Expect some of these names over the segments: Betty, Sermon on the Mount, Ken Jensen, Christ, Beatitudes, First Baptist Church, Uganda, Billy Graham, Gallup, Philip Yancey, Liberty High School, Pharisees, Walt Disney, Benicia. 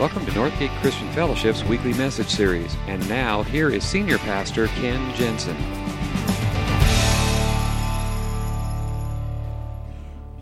Welcome to Northgate Christian Fellowship's weekly message series. And now, here is Senior Pastor Ken Jensen.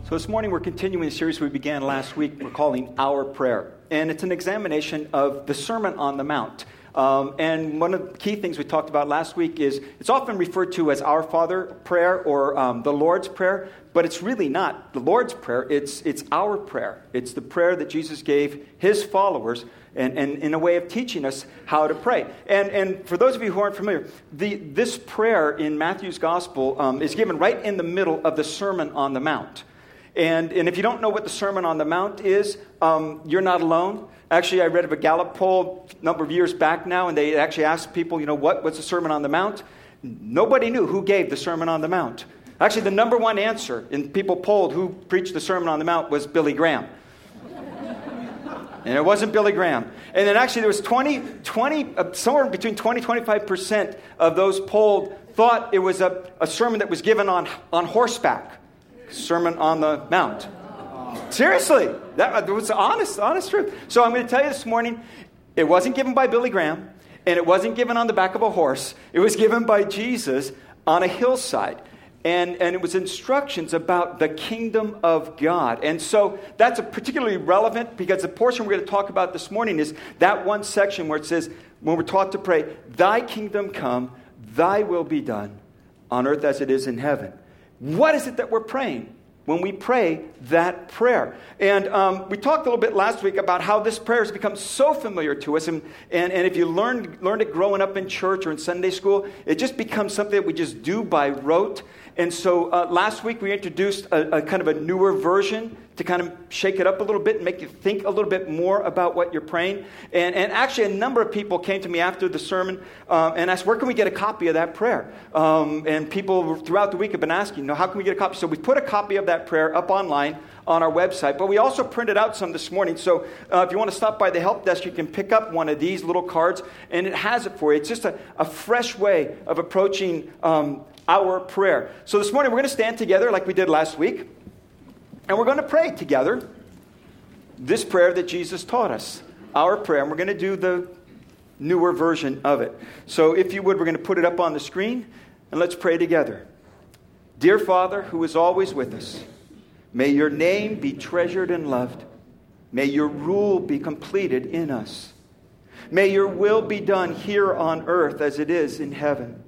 So this morning we're continuing the series we began last week. We're calling Our Prayer. And it's an examination of the Sermon on the Mount. And one of the key things we talked about last week is it's often referred to as Our Father prayer or the Lord's Prayer, but it's really not the Lord's Prayer. It's our prayer. It's the prayer that Jesus gave his followers and in a way of teaching us how to pray. And for those of you who aren't familiar, this prayer in Matthew's Gospel is given right in the middle of the Sermon on the Mount. And if you don't know what the Sermon on the Mount is, you're not alone. Actually, I read of a Gallup poll a number of years back now, and they actually asked people, what's the Sermon on the Mount? Nobody knew who gave the Sermon on the Mount. Actually, the number one answer in people polled who preached the Sermon on the Mount was Billy Graham. And it wasn't Billy Graham. And then actually there was somewhere between 20-25% of those polled thought it was a sermon that was given on horseback. Sermon on the Mount. Seriously, that was honest truth. So I'm going to tell you this morning, it wasn't given by Billy Graham, and it wasn't given on the back of a horse. It was given by Jesus on a hillside, and it was instructions about the kingdom of God. And so that's particularly relevant because the portion we're going to talk about this morning is that one section where it says, when we're taught to pray, thy kingdom come, thy will be done on earth as it is in heaven. What is it that we're praying when we pray that prayer? And we talked a little bit last week about how this prayer has become so familiar to us. And if you learned it growing up in church or in Sunday school, it just becomes something that we just do by rote. And so last week we introduced a kind of a newer version to kind of shake it up a little bit and make you think a little bit more about what you're praying. And actually a number of people came to me after the sermon and asked, where can we get a copy of that prayer? And people throughout the week have been asking, how can we get a copy? So we put a copy of that prayer up online on our website. But we also printed out some this morning. So if you want to stop by the help desk, you can pick up one of these little cards and it has it for you. It's just a fresh way of approaching our prayer. So this morning we're going to stand together like we did last week. And we're going to pray together this prayer that Jesus taught us, our prayer. And we're going to do the newer version of it. So if you would, we're going to put it up on the screen, and let's pray together. Dear Father, who is always with us, may your name be treasured and loved. May your rule be completed in us. May your will be done here on earth as it is in heaven.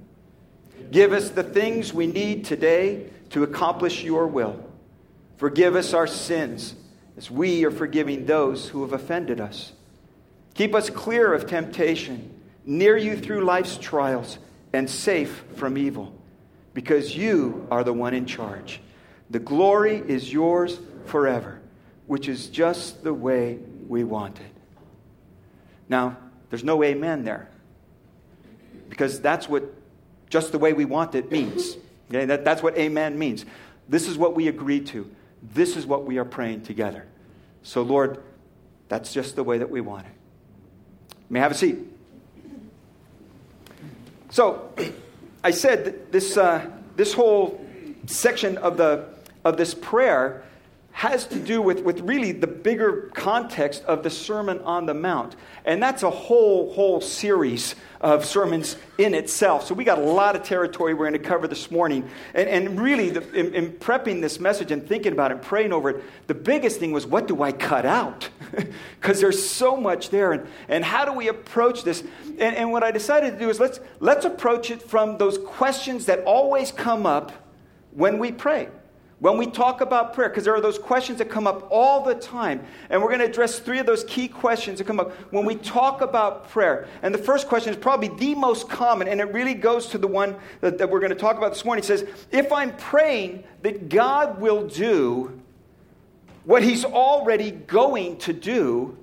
Give us the things we need today to accomplish your will. Forgive us our sins, as we are forgiving those who have offended us. Keep us clear of temptation, near you through life's trials, and safe from evil, because you are the one in charge. The glory is yours forever, which is just the way we want it. Now, there's no amen there, because that's what just the way we want it means. Okay? That's what amen means. This is what we agreed to. This is what we are praying together. So, Lord, that's just the way that we want it. You may have a seat. So, I said that this whole section of this prayer has to do with really the bigger context of the Sermon on the Mount. And that's a whole series of sermons in itself. So we got a lot of territory we're going to cover this morning. And really, in prepping this message and thinking about it, praying over it, the biggest thing was, what do I cut out? Because there's so much there. And how do we approach this? And what I decided to do is, let's approach it from those questions that always come up when we pray. When we talk about prayer, because there are those questions that come up all the time. And we're going to address three of those key questions that come up when we talk about prayer. And the first question is probably the most common, and it really goes to the one that we're going to talk about this morning. It says, if I'm praying that God will do what he's already going to do,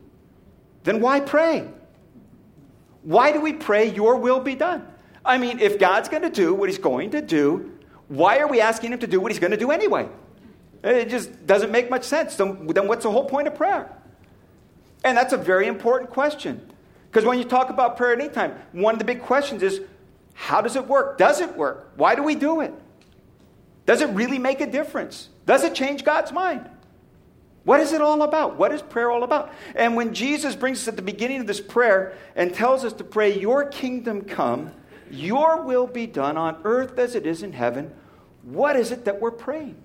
then why pray? Why do we pray, your will be done? I mean, if God's going to do what he's going to do, why are we asking him to do what he's going to do anyway? It just doesn't make much sense. Then what's the whole point of prayer? And that's a very important question. Because when you talk about prayer at any time, one of the big questions is, how does it work? Does it work? Why do we do it? Does it really make a difference? Does it change God's mind? What is it all about? What is prayer all about? And when Jesus brings us at the beginning of this prayer and tells us to pray, your kingdom come, your will be done on earth as it is in heaven, what is it that we're praying?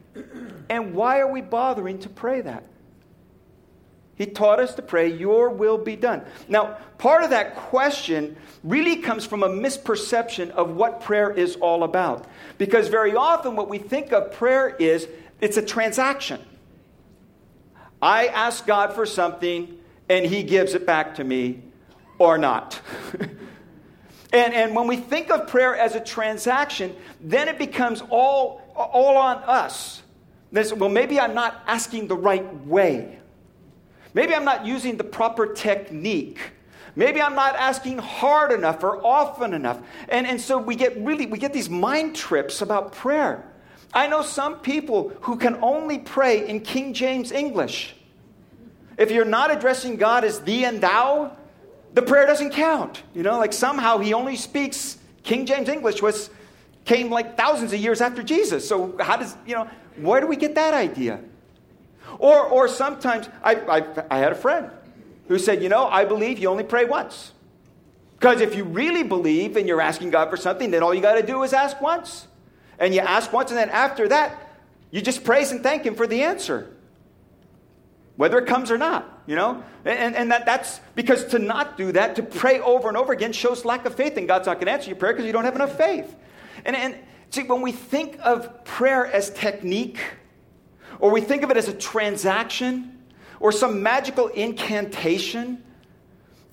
And why are we bothering to pray that? He taught us to pray, your will be done. Now, part of that question really comes from a misperception of what prayer is all about. Because very often what we think of prayer is, it's a transaction. I ask God for something, and He gives it back to me, or not. And when we think of prayer as a transaction, then it becomes all on us. Well, maybe I'm not asking the right way. Maybe I'm not using the proper technique. Maybe I'm not asking hard enough or often enough. And so we get these mind trips about prayer. I know some people who can only pray in King James English. If you're not addressing God as thee and thou, the prayer doesn't count. You know, like somehow he only speaks King James English, which came like thousands of years after Jesus. So how does, where do we get that idea? Or sometimes, I had a friend who said, I believe you only pray once. Because if you really believe and you're asking God for something, then all you got to do is ask once. And you ask once, and then after that, you just praise and thank Him for the answer. Whether it comes or not, And that's because to not do that, to pray over and over again, shows lack of faith, and God's not going to answer your prayer because you don't have enough faith. And see, when we think of prayer as technique, or we think of it as a transaction or some magical incantation,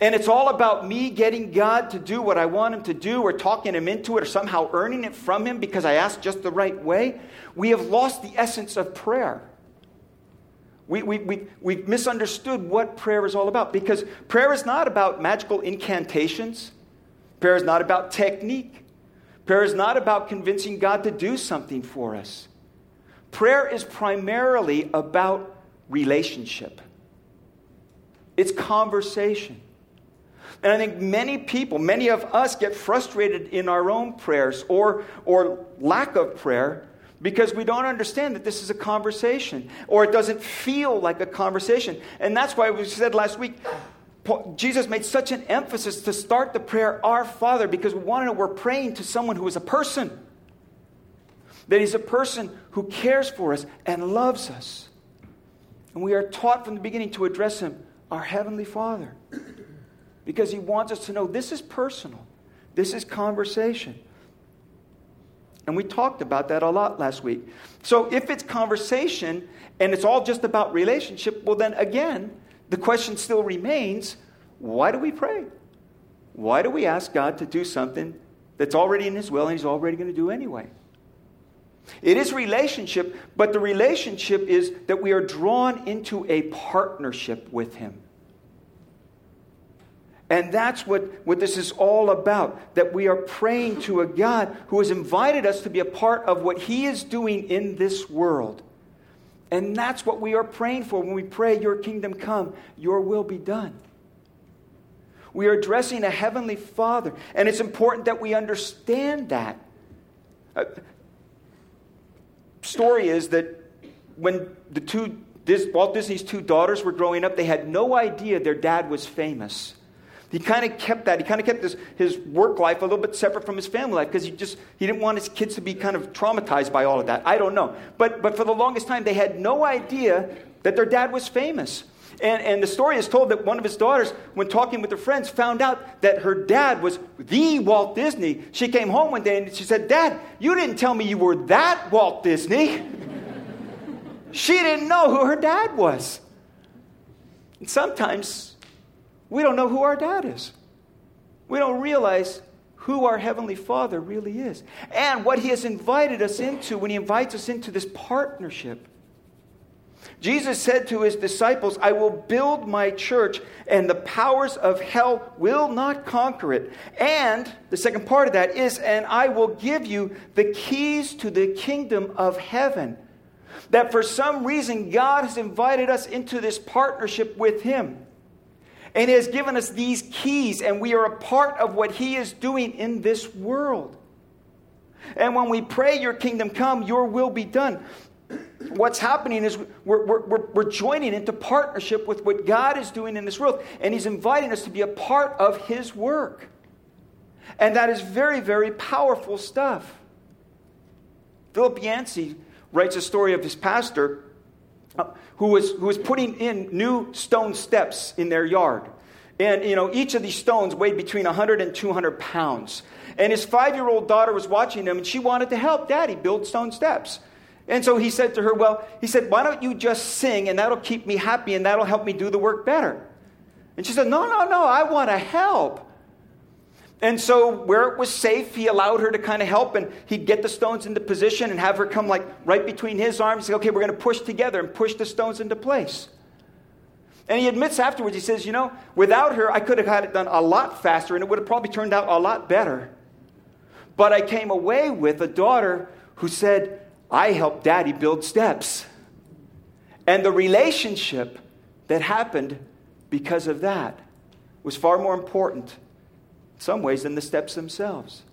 and it's all about me getting God to do what I want Him to do or talking Him into it or somehow earning it from Him because I asked just the right way, we have lost the essence of prayer. We've misunderstood what prayer is all about, because prayer is not about magical incantations. Prayer is not about technique. Prayer is not about convincing God to do something for us. Prayer is primarily about relationship. It's conversation. And I think many of us get frustrated in our own prayers or lack of prayer because we don't understand that this is a conversation, or it doesn't feel like a conversation. And that's why we said last week, Jesus made such an emphasis to start the prayer, Our Father, because we want to know we're praying to someone who is a person. That He's a person who cares for us and loves us. And we are taught from the beginning to address Him, our Heavenly Father. Because He wants us to know this is personal. This is conversation. And we talked about that a lot last week. So if it's conversation and it's all just about relationship, well then again, the question still remains, why do we pray? Why do we ask God to do something that's already in His will and He's already going to do anyway? It is relationship, but the relationship is that we are drawn into a partnership with Him. And that's what this is all about, that we are praying to a God who has invited us to be a part of what He is doing in this world. And that's what we are praying for when we pray, your kingdom come, your will be done. We are addressing a Heavenly Father, and it's important that we understand that. Story is that when Walt Disney's two daughters were growing up, they had no idea their dad was famous. He kind of kept that. He kind of kept his work life a little bit separate from his family life because he didn't want his kids to be kind of traumatized by all of that. I don't know. But for the longest time, they had no idea that their dad was famous. And the story is told that one of his daughters, when talking with her friends, found out that her dad was the Walt Disney. She came home one day and she said, Dad, you didn't tell me you were that Walt Disney. She didn't know who her dad was. And sometimes we don't know who our dad is. We don't realize who our Heavenly Father really is. And what He has invited us into when He invites us into this partnership. Jesus said to His disciples, I will build my church, and the powers of hell will not conquer it. And the second part of that is, and I will give you the keys to the kingdom of heaven. That for some reason, God has invited us into this partnership with Him. And He has given us these keys, and we are a part of what He is doing in this world. And when we pray, your kingdom come, your will be done, what's happening is we're joining into partnership with what God is doing in this world. And he's inviting us to be a part of his work. And that is very, very powerful stuff. Philip Yancey writes a story of his pastor who was putting in new stone steps in their yard. And, you know, each of these stones weighed between 100 and 200 pounds. And his 5-year-old daughter was watching him, and she wanted to help Daddy build stone steps. And so he said to her, why don't you just sing, and that'll keep me happy, and that'll help me do the work better. And she said, no, I want to help. And so where it was safe, he allowed her to kind of help, and he'd get the stones into position and have her come like right between his arms. Say, okay, we're going to push together and push the stones into place. And he admits afterwards, he says, without her, I could have had it done a lot faster, and it would have probably turned out a lot better. But I came away with a daughter who said, I helped Daddy build steps. And the relationship that happened because of that was far more important some ways than the steps themselves.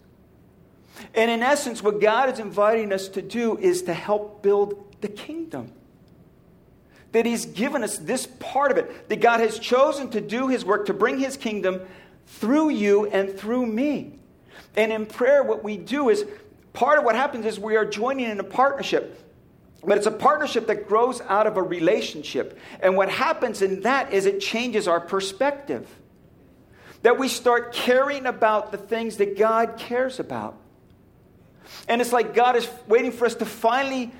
And in essence, what God is inviting us to do is to help build the kingdom. That he's given us this part of it, that God has chosen to do his work, to bring his kingdom through you and through me. And in prayer, what we do is, part of what happens is we are joining in a partnership. But it's a partnership that grows out of a relationship. And what happens in that is it changes our perspective. That we start caring about the things that God cares about. And it's like God is waiting for us to finally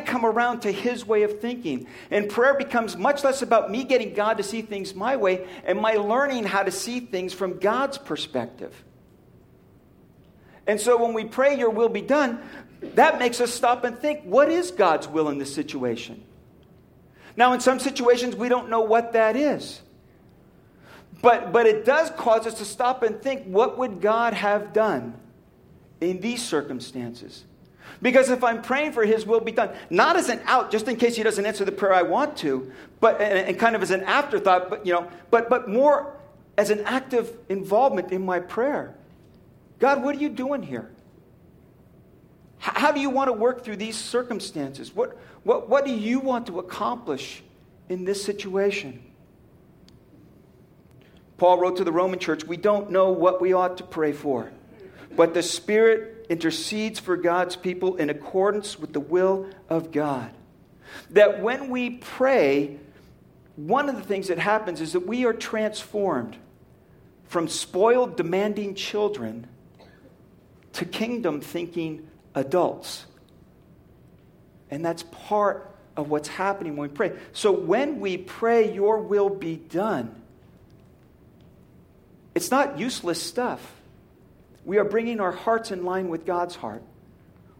come around to his way of thinking. And prayer becomes much less about me getting God to see things my way and my learning how to see things from God's perspective. And so when we pray, your will be done, that makes us stop and think, what is God's will in this situation? Now, in some situations, we don't know what that is. But it does cause us to stop and think, what would God have done in these circumstances? Because if I'm praying for his will be done, not as an out, just in case he doesn't answer the prayer I want to, but and kind of as an afterthought, but more as an active involvement in my prayer. God, what are you doing here? How do you want to work through these circumstances? What do you want to accomplish in this situation? Paul wrote to the Roman church, we don't know what we ought to pray for, but the Spirit intercedes for God's people in accordance with the will of God. That when we pray, one of the things that happens is that we are transformed from spoiled, demanding children to kingdom-thinking adults. And that's part of what's happening when we pray. So when we pray, your will be done, it's not useless stuff. We are bringing our hearts in line with God's heart.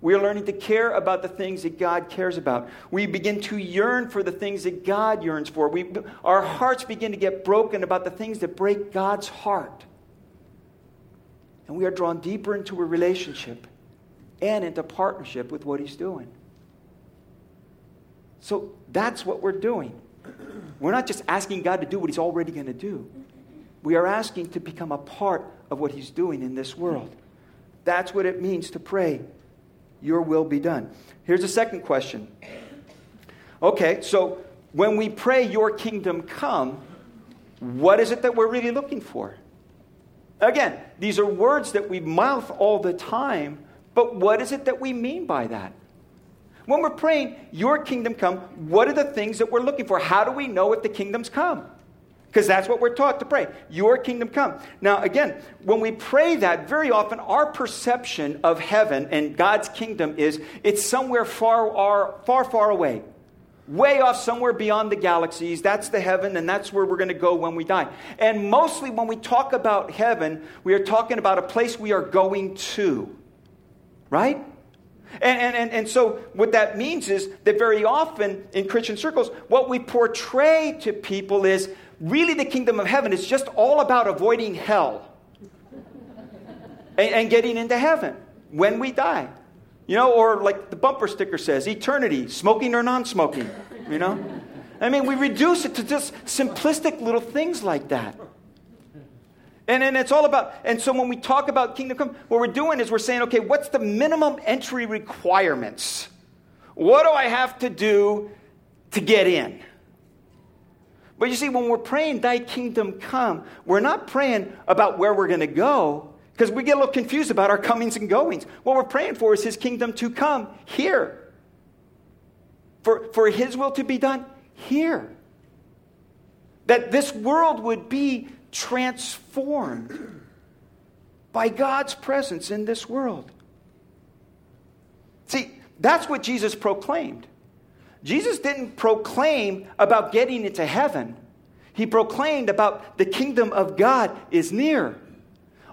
We are learning to care about the things that God cares about. We begin to yearn for the things that God yearns for. Our hearts begin to get broken about the things that break God's heart. And we are drawn deeper into a relationship and into partnership with what he's doing. So that's what we're doing. We're not just asking God to do what he's already going to do. We are asking to become a part of what he's doing in this world. That's what it means to pray, your will be done. Here's a second question. Okay, so when we pray, your kingdom come, what is it that we're really looking for? Again, these are words that we mouth all the time, but what is it that we mean by that? When we're praying, your kingdom come, what are the things that we're looking for? How do we know if the kingdom's come? Because that's what we're taught to pray. Your kingdom come. Now, again, when we pray that, very often our perception of heaven and God's kingdom is it's somewhere far away. Way off somewhere beyond the galaxies. That's the heaven, and that's where we're going to go when we die. And mostly when we talk about heaven, we are talking about a place we are going to. Right? And so what that means is that very often in Christian circles, what we portray to people is really the kingdom of heaven is just all about avoiding hell and getting into heaven when we die. Or like the bumper sticker says, eternity, smoking or non-smoking, we reduce it to just simplistic little things like that. And it's all about, and so when we talk about kingdom come, what we're doing is we're saying, okay, what's the minimum entry requirements? What do I have to do to get in? But you see, when we're praying, thy kingdom come, we're not praying about where we're going to go, because we get a little confused about our comings and goings. What we're praying for is his kingdom to come here. For his will to be done here. That this world would be transformed by God's presence in this world. See, that's what Jesus proclaimed. Jesus didn't proclaim about getting into heaven. He proclaimed about the kingdom of God is near.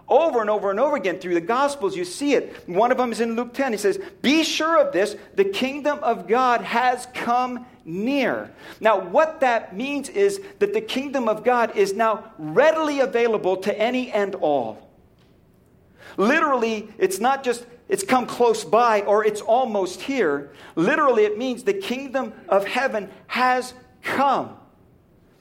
Over and over and over again through the Gospels, you see it. One of them is in Luke 10. He says, be sure of this, the kingdom of God has come near. Now, what that means is that the kingdom of God is now readily available to any and all. Literally, it's not just it's come close by or it's almost here. Literally, it means the kingdom of heaven has come.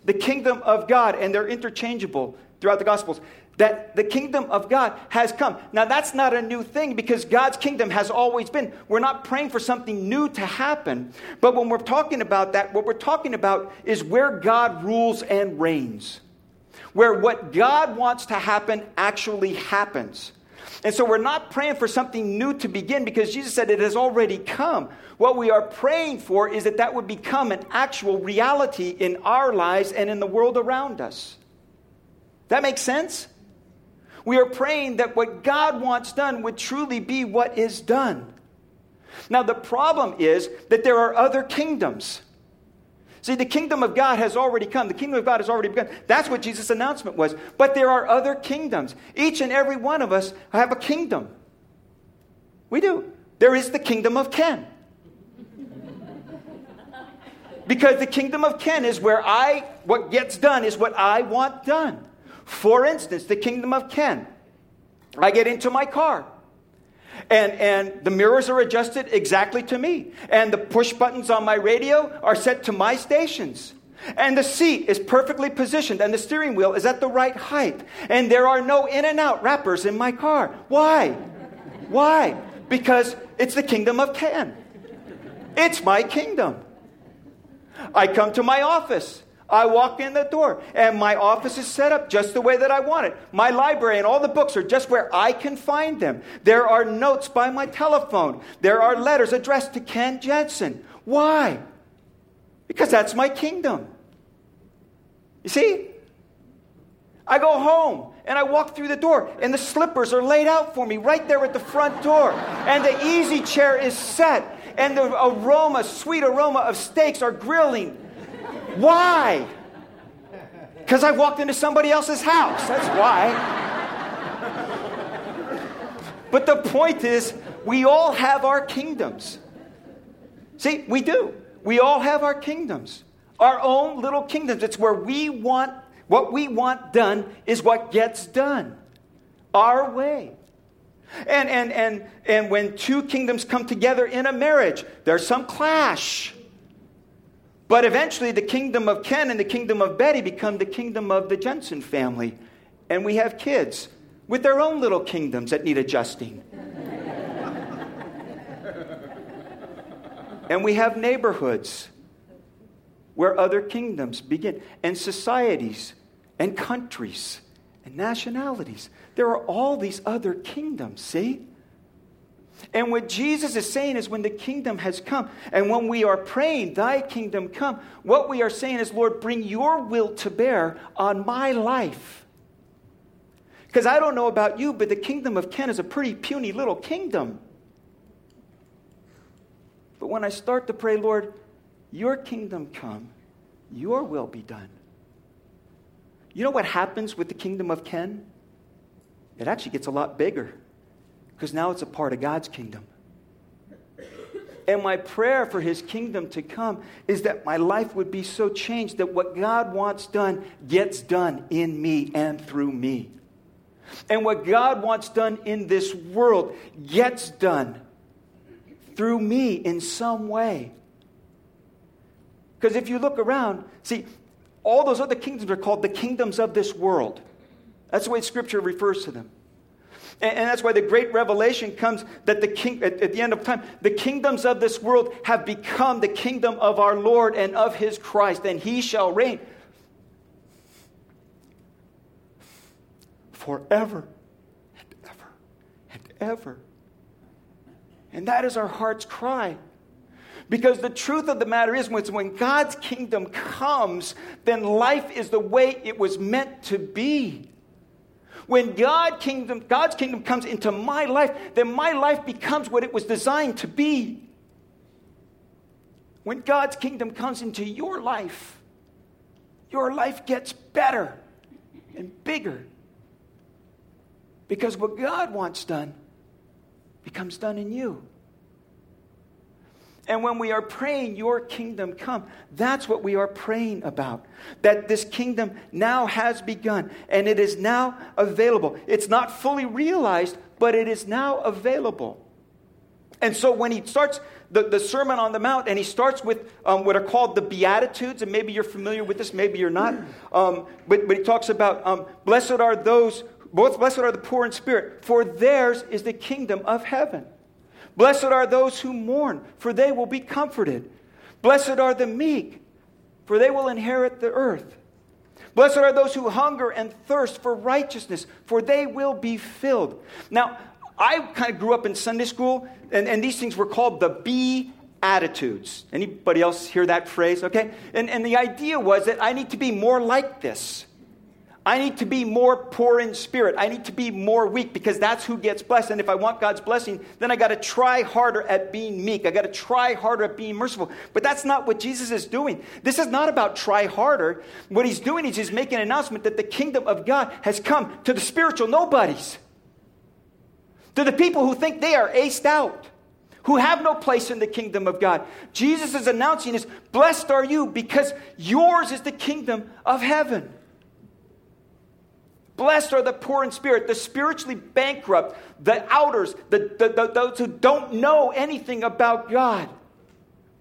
The kingdom of God, and they're interchangeable throughout the Gospels, that the kingdom of God has come. Now, that's not a new thing because God's kingdom has always been. We're not praying for something new to happen. But when we're talking about that, what we're talking about is where God rules and reigns, where what God wants to happen actually happens. And so we're not praying for something new to begin because Jesus said it has already come. What we are praying for is that that would become an actual reality in our lives and in the world around us. That makes sense? We are praying that what God wants done would truly be what is done. Now, the problem is that there are other kingdoms. See, the kingdom of God has already come. The kingdom of God has already begun. That's what Jesus' announcement was. But there are other kingdoms. Each and every one of us have a kingdom. We do. There is the kingdom of Ken. Because the kingdom of Ken is where what gets done is what I want done. For instance, the kingdom of Ken. I get into my car. And the mirrors are adjusted exactly to me. And the push buttons on my radio are set to my stations. And the seat is perfectly positioned. And the steering wheel is at the right height. And there are no in and out wrappers in my car. Why? Why? Because it's the kingdom of Ken. It's my kingdom. I come to my office. I walk in the door, and my office is set up just the way that I want it. My library and all the books are just where I can find them. There are notes by my telephone. There are letters addressed to Ken Jensen. Why? Because that's my kingdom. You see? I go home, and I walk through the door, and the slippers are laid out for me right there at the front door, and the easy chair is set, and the aroma, sweet aroma of steaks are grilling. Why? Because I walked into somebody else's house. That's why. But the point is, we all have our kingdoms. See, we do. We all have our kingdoms. Our own little kingdoms. It's where we want, what we want done is what gets done. Our way. And when two kingdoms come together in a marriage, there's some clash. But eventually, the kingdom of Ken and the kingdom of Betty become the kingdom of the Jensen family. And we have kids with their own little kingdoms that need adjusting. And we have neighborhoods where other kingdoms begin. And societies and countries and nationalities. There are all these other kingdoms, see? And what Jesus is saying is when the kingdom has come, and when we are praying, thy kingdom come, what we are saying is, Lord, bring your will to bear on my life. Because I don't know about you, but the kingdom of Ken is a pretty puny little kingdom. But when I start to pray, Lord, your kingdom come, your will be done. You know what happens with the kingdom of Ken? It actually gets a lot bigger. Because now it's a part of God's kingdom. And my prayer for his kingdom to come is that my life would be so changed that what God wants done gets done in me and through me. And what God wants done in this world gets done through me in some way. Because if you look around, see, all those other kingdoms are called the kingdoms of this world. That's the way Scripture refers to them. And that's why the great revelation comes that at the end of time, the kingdoms of this world have become the kingdom of our Lord and of his Christ, and he shall reign forever and ever and ever. And that is our heart's cry. Because the truth of the matter is, when God's kingdom comes, then life is the way it was meant to be. When God's kingdom comes into my life, then my life becomes what it was designed to be. When God's kingdom comes into your life gets better and bigger. Because what God wants done becomes done in you. And when we are praying, your kingdom come, that's what we are praying about. That this kingdom now has begun, and it is now available. It's not fully realized, but it is now available. And so when he starts the Sermon on the Mount, and he starts with what are called the Beatitudes, and maybe you're familiar with this, maybe you're not, but he talks about, blessed are the poor in spirit, for theirs is the kingdom of heaven. Blessed are those who mourn, for they will be comforted. Blessed are the meek, for they will inherit the earth. Blessed are those who hunger and thirst for righteousness, for they will be filled. Now, I kind of grew up in Sunday school, and these things were called the Beatitudes. Anybody else hear that phrase? Okay? And the idea was that I need to be more like this. I need to be more poor in spirit. I need to be more weak, because that's who gets blessed. And if I want God's blessing, then I got to try harder at being meek. I got to try harder at being merciful. But that's not what Jesus is doing. This is not about try harder. What he's doing is he's making an announcement that the kingdom of God has come to the spiritual nobodies, to the people who think they are aced out, who have no place in the kingdom of God. Jesus is announcing this: blessed are you, because yours is the kingdom of heaven. Blessed are the poor in spirit, the spiritually bankrupt, the outers, those who don't know anything about God.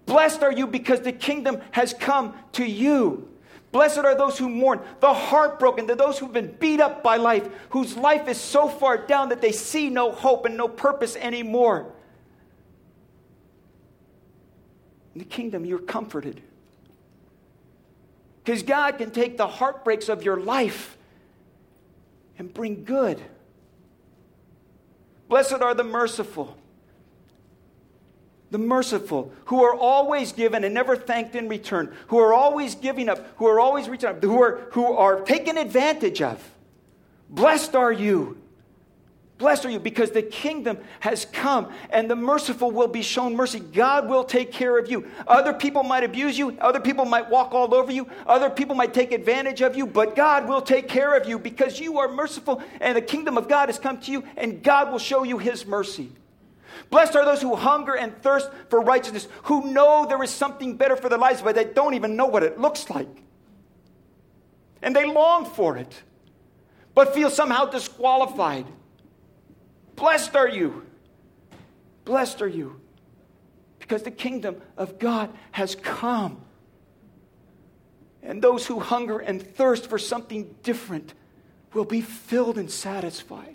Blessed are you, because the kingdom has come to you. Blessed are those who mourn, the heartbroken, those who've been beat up by life, whose life is so far down that they see no hope and no purpose anymore. In the kingdom, you're comforted. Because God can take the heartbreaks of your life and bring good. Blessed are the merciful, who are always given and never thanked in return, who are always giving up, who are always reaching up, who are taken advantage of. Blessed are you. Blessed are you, because the kingdom has come, and the merciful will be shown mercy. God will take care of you. Other people might abuse you. Other people might walk all over you. Other people might take advantage of you. But God will take care of you, because you are merciful, and the kingdom of God has come to you, and God will show you his mercy. Blessed are those who hunger and thirst for righteousness, who know there is something better for their lives, but they don't even know what it looks like. And they long for it, but feel somehow disqualified. Blessed are you. Blessed are you, because the kingdom of God has come. And those who hunger and thirst for something different will be filled and satisfied.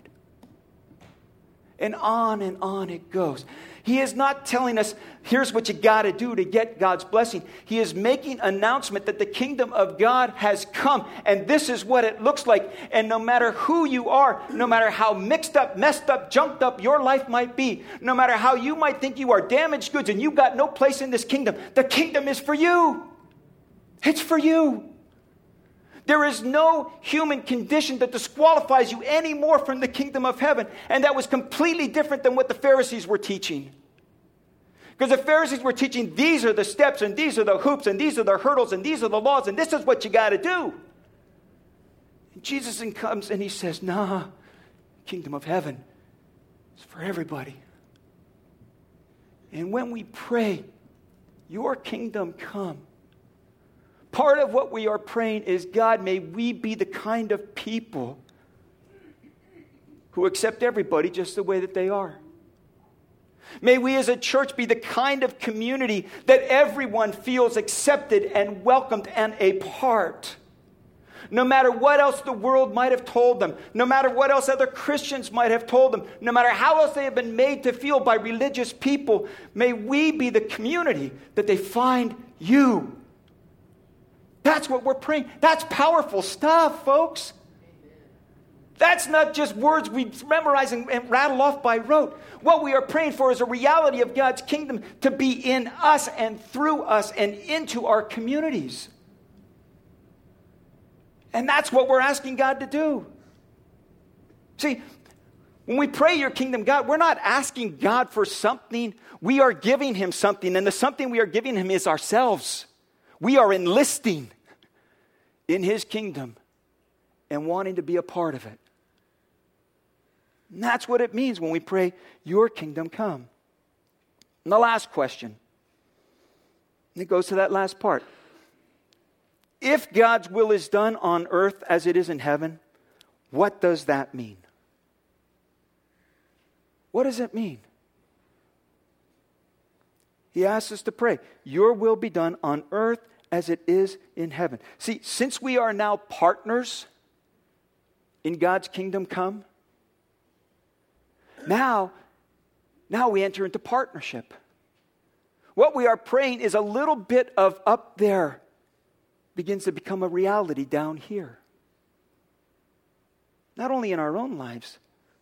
And on it goes. He is not telling us, here's what you got to do to get God's blessing. He is making announcement that the kingdom of God has come, and this is what it looks like. And no matter who you are, no matter how mixed up, messed up, jumped up your life might be, no matter how you might think you are damaged goods and you've got no place in this kingdom, the kingdom is for you. It's for you. There is no human condition that disqualifies you any more from the kingdom of heaven. And that was completely different than what the Pharisees were teaching. Because the Pharisees were teaching, these are the steps, and these are the hoops, and these are the hurdles, and these are the laws, and this is what you got to do. And Jesus comes and he says, nah, kingdom of heaven is for everybody. And when we pray, your kingdom come, part of what we are praying is, God, may we be the kind of people who accept everybody just the way that they are. May we as a church be the kind of community that everyone feels accepted and welcomed and a part. no matter what else the world might have told them, no matter what else other Christians might have told them, no matter how else they have been made to feel by religious people, may we be the community that they find you. That's what we're praying. That's powerful stuff, folks. That's not just words we memorize and rattle off by rote. What we are praying for is a reality of God's kingdom to be in us and through us and into our communities. And that's what we're asking God to do. See, when we pray your kingdom, God, we're not asking God for something. We are giving him something, and the something we are giving him is ourselves. We are enlisting in his kingdom and wanting to be a part of it. And that's what it means when we pray, your kingdom come. And the last question, and it goes to that last part. If God's will is done on earth as it is in heaven, what does that mean? What does it mean? He asks us to pray, your will be done on earth as it is in heaven. See, since we are now partners in God's kingdom come, now we enter into partnership. What we are praying is a little bit of up there begins to become a reality down here. Not only in our own lives,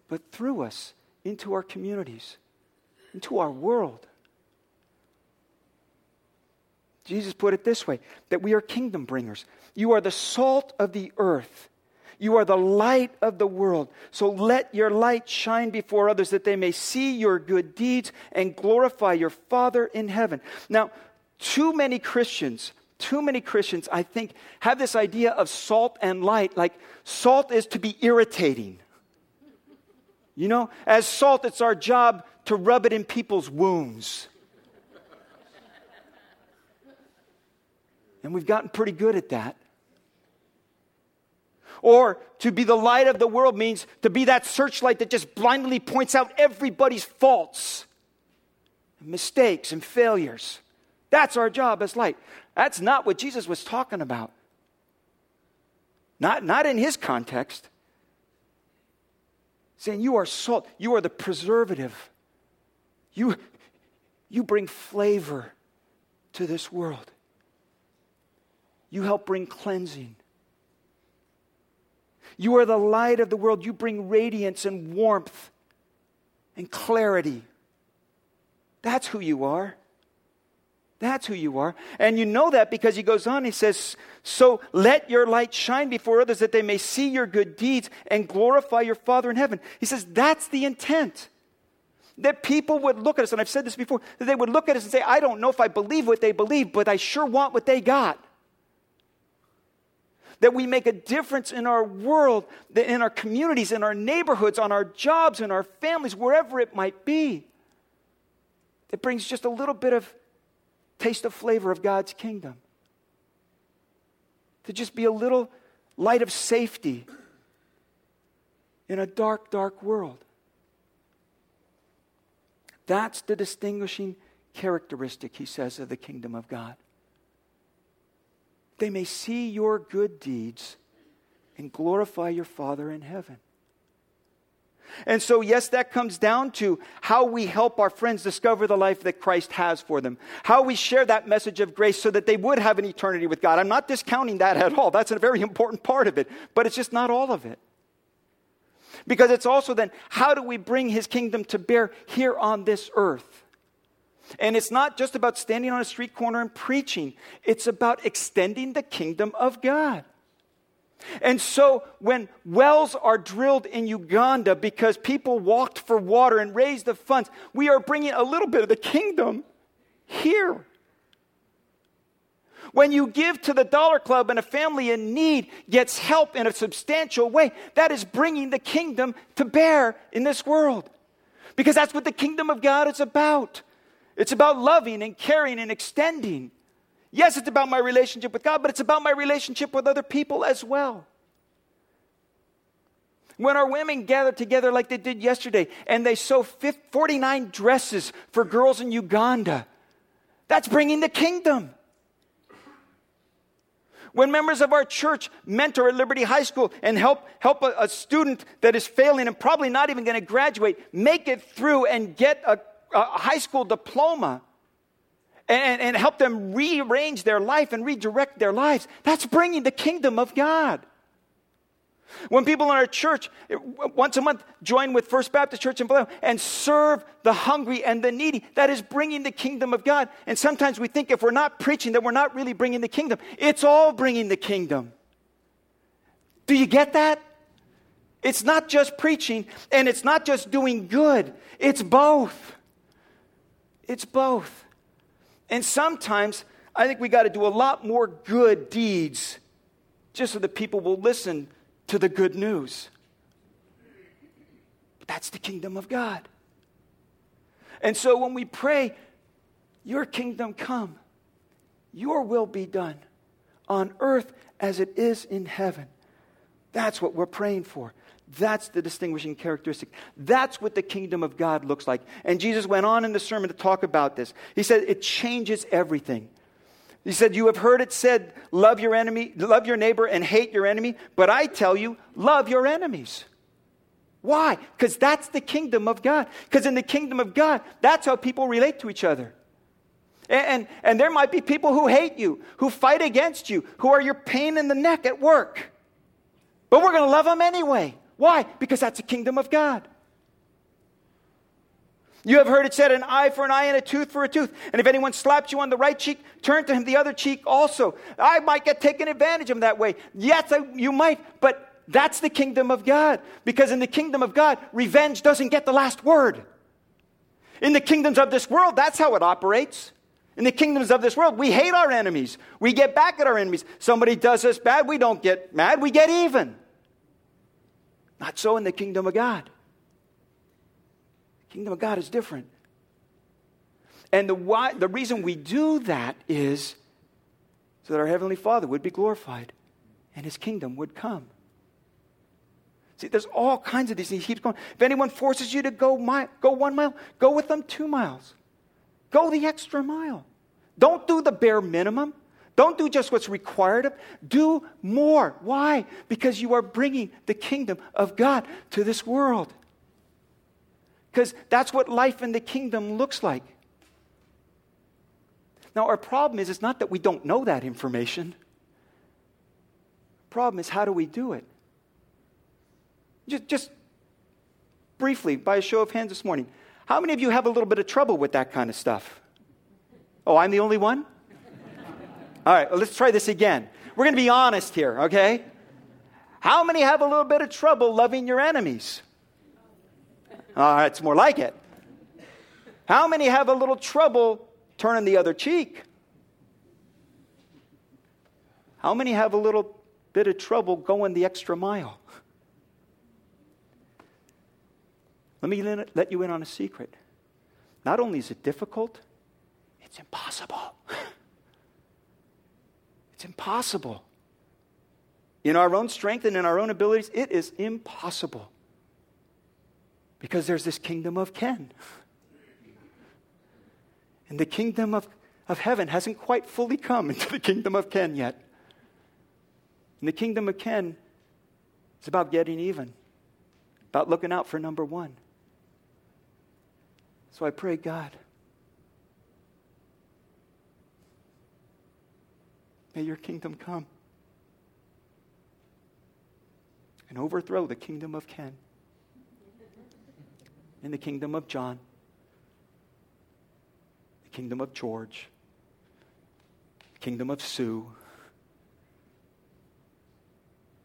but through us, into our communities, into our world. Jesus put it this way, that we are kingdom bringers. You are the salt of the earth. You are the light of the world. So let your light shine before others that they may see your good deeds and glorify your Father in heaven. Now, too many Christians, I think, have this idea of salt and light, like salt is to be irritating. You know, as salt, it's our job to rub it in people's wounds. And we've gotten pretty good at that. Or to be the light of the world means to be that searchlight that just blindly points out everybody's faults, mistakes, and failures. That's our job as light. That's not what Jesus was talking about. Not in his context. Saying you are salt. You are the preservative. You bring flavor to this world. You help bring cleansing. You are the light of the world. You bring radiance and warmth and clarity. That's who you are. That's who you are. And you know that because he goes on, he says, so let your light shine before others that they may see your good deeds and glorify your Father in heaven. He says, that's the intent. That people would look at us, and I've said this before, that they would look at us and say, I don't know if I believe what they believe, but I sure want what they got. That we make a difference in our world, in our communities, in our neighborhoods, on our jobs, in our families, wherever it might be. It brings just a little bit of taste of flavor of God's kingdom. To just be a little light of safety in a dark, dark world. That's the distinguishing characteristic, he says, of the kingdom of God. They may see your good deeds and glorify your Father in heaven. And so, yes, that comes down to how we help our friends discover the life that Christ has for them. How we share that message of grace so that they would have an eternity with God. I'm not discounting that at all. That's a very important part of it. But it's just not all of it. Because it's also then, how do we bring his kingdom to bear here on this earth? And it's not just about standing on a street corner and preaching. It's about extending the kingdom of God. And so when wells are drilled in Uganda because people walked for water and raised the funds, we are bringing a little bit of the kingdom here. When you give to the Dollar Club and a family in need gets help in a substantial way, that is bringing the kingdom to bear in this world. Because that's what the kingdom of God is about. It's about loving and caring and extending. Yes, it's about my relationship with God, but it's about my relationship with other people as well. When our women gather together like they did yesterday and they sew 49 dresses for girls in Uganda, that's bringing the kingdom. When members of our church mentor at Liberty High School and help a student that is failing and probably not even going to graduate make it through and get a high school diploma and help them rearrange their life and redirect their lives, that's bringing the kingdom of God. When people in our church, once a month, join with First Baptist Church in Benicia and serve the hungry and the needy, that is bringing the kingdom of God. And sometimes we think if we're not preaching, that we're not really bringing the kingdom. It's all bringing the kingdom. Do you get that? It's not just preaching, and it's not just doing good. It's both. It's both. And sometimes I think we got to do a lot more good deeds just so that people will listen to the good news. That's the kingdom of God. And so when we pray, your kingdom come, your will be done on earth as it is in heaven. That's what we're praying for. That's the distinguishing characteristic. That's what the kingdom of God looks like. And Jesus went on in the sermon to talk about this. He said it changes everything. He said, you have heard it said, love your enemy, love your neighbor and hate your enemy. But I tell you, love your enemies. Why? Because that's the kingdom of God. Because in the kingdom of God, that's how people relate to each other. And there might be people who hate you, who fight against you, who are your pain in the neck at work. But we're going to love them anyway. Why? Because that's the kingdom of God. You have heard it said, an eye for an eye and a tooth for a tooth. And if anyone slaps you on the right cheek, turn to him the other cheek also. I might get taken advantage of that way. Yes, you might, but that's the kingdom of God. Because in the kingdom of God, revenge doesn't get the last word. In the kingdoms of this world, that's how it operates. In the kingdoms of this world, we hate our enemies. We get back at our enemies. Somebody does us bad, we don't get mad, we get even. Not so in the kingdom of God. Kingdom of God is different. And the reason we do that is so that our Heavenly Father would be glorified and His kingdom would come. See, there's all kinds of these things. He keeps going. If anyone forces you to go 1 mile, go with them 2 miles. Go the extra mile. Don't do the bare minimum. Don't do just what's required of. Do more. Why? Because you are bringing the kingdom of God to this world. Because that's what life in the kingdom looks like. Now, our problem is it's not that we don't know that information. The problem is, how do we do it? Just briefly, by a show of hands this morning, how many of you have a little bit of trouble with that kind of stuff? Oh, I'm the only one? All right, well, let's try this again. We're going to be honest here, okay? How many have a little bit of trouble loving your enemies? It's more like it. How many have a little trouble turning the other cheek? How many have a little bit of trouble going the extra mile? Let me let you in on a secret. Not only is it difficult, it's impossible. It's impossible. In our own strength and in our own abilities, it is impossible. Because there's this kingdom of Ken. And the kingdom of heaven hasn't quite fully come into the kingdom of Ken yet. And the kingdom of Ken is about getting even, about looking out for number one. So I pray, God, may your kingdom come and overthrow the kingdom of Ken. In the kingdom of John, the kingdom of George, the kingdom of Sue,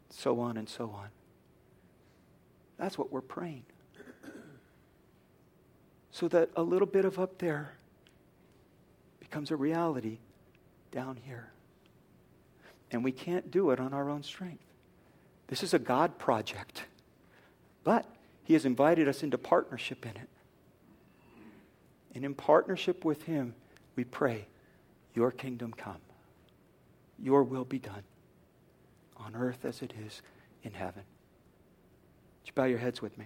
so on and so on. That's what we're praying. So that a little bit of up there becomes a reality down here. And we can't do it on our own strength. This is a God project. But He has invited us into partnership in it. And in partnership with Him, we pray, your kingdom come. Your will be done on earth as it is in heaven. Would you bow your heads with me?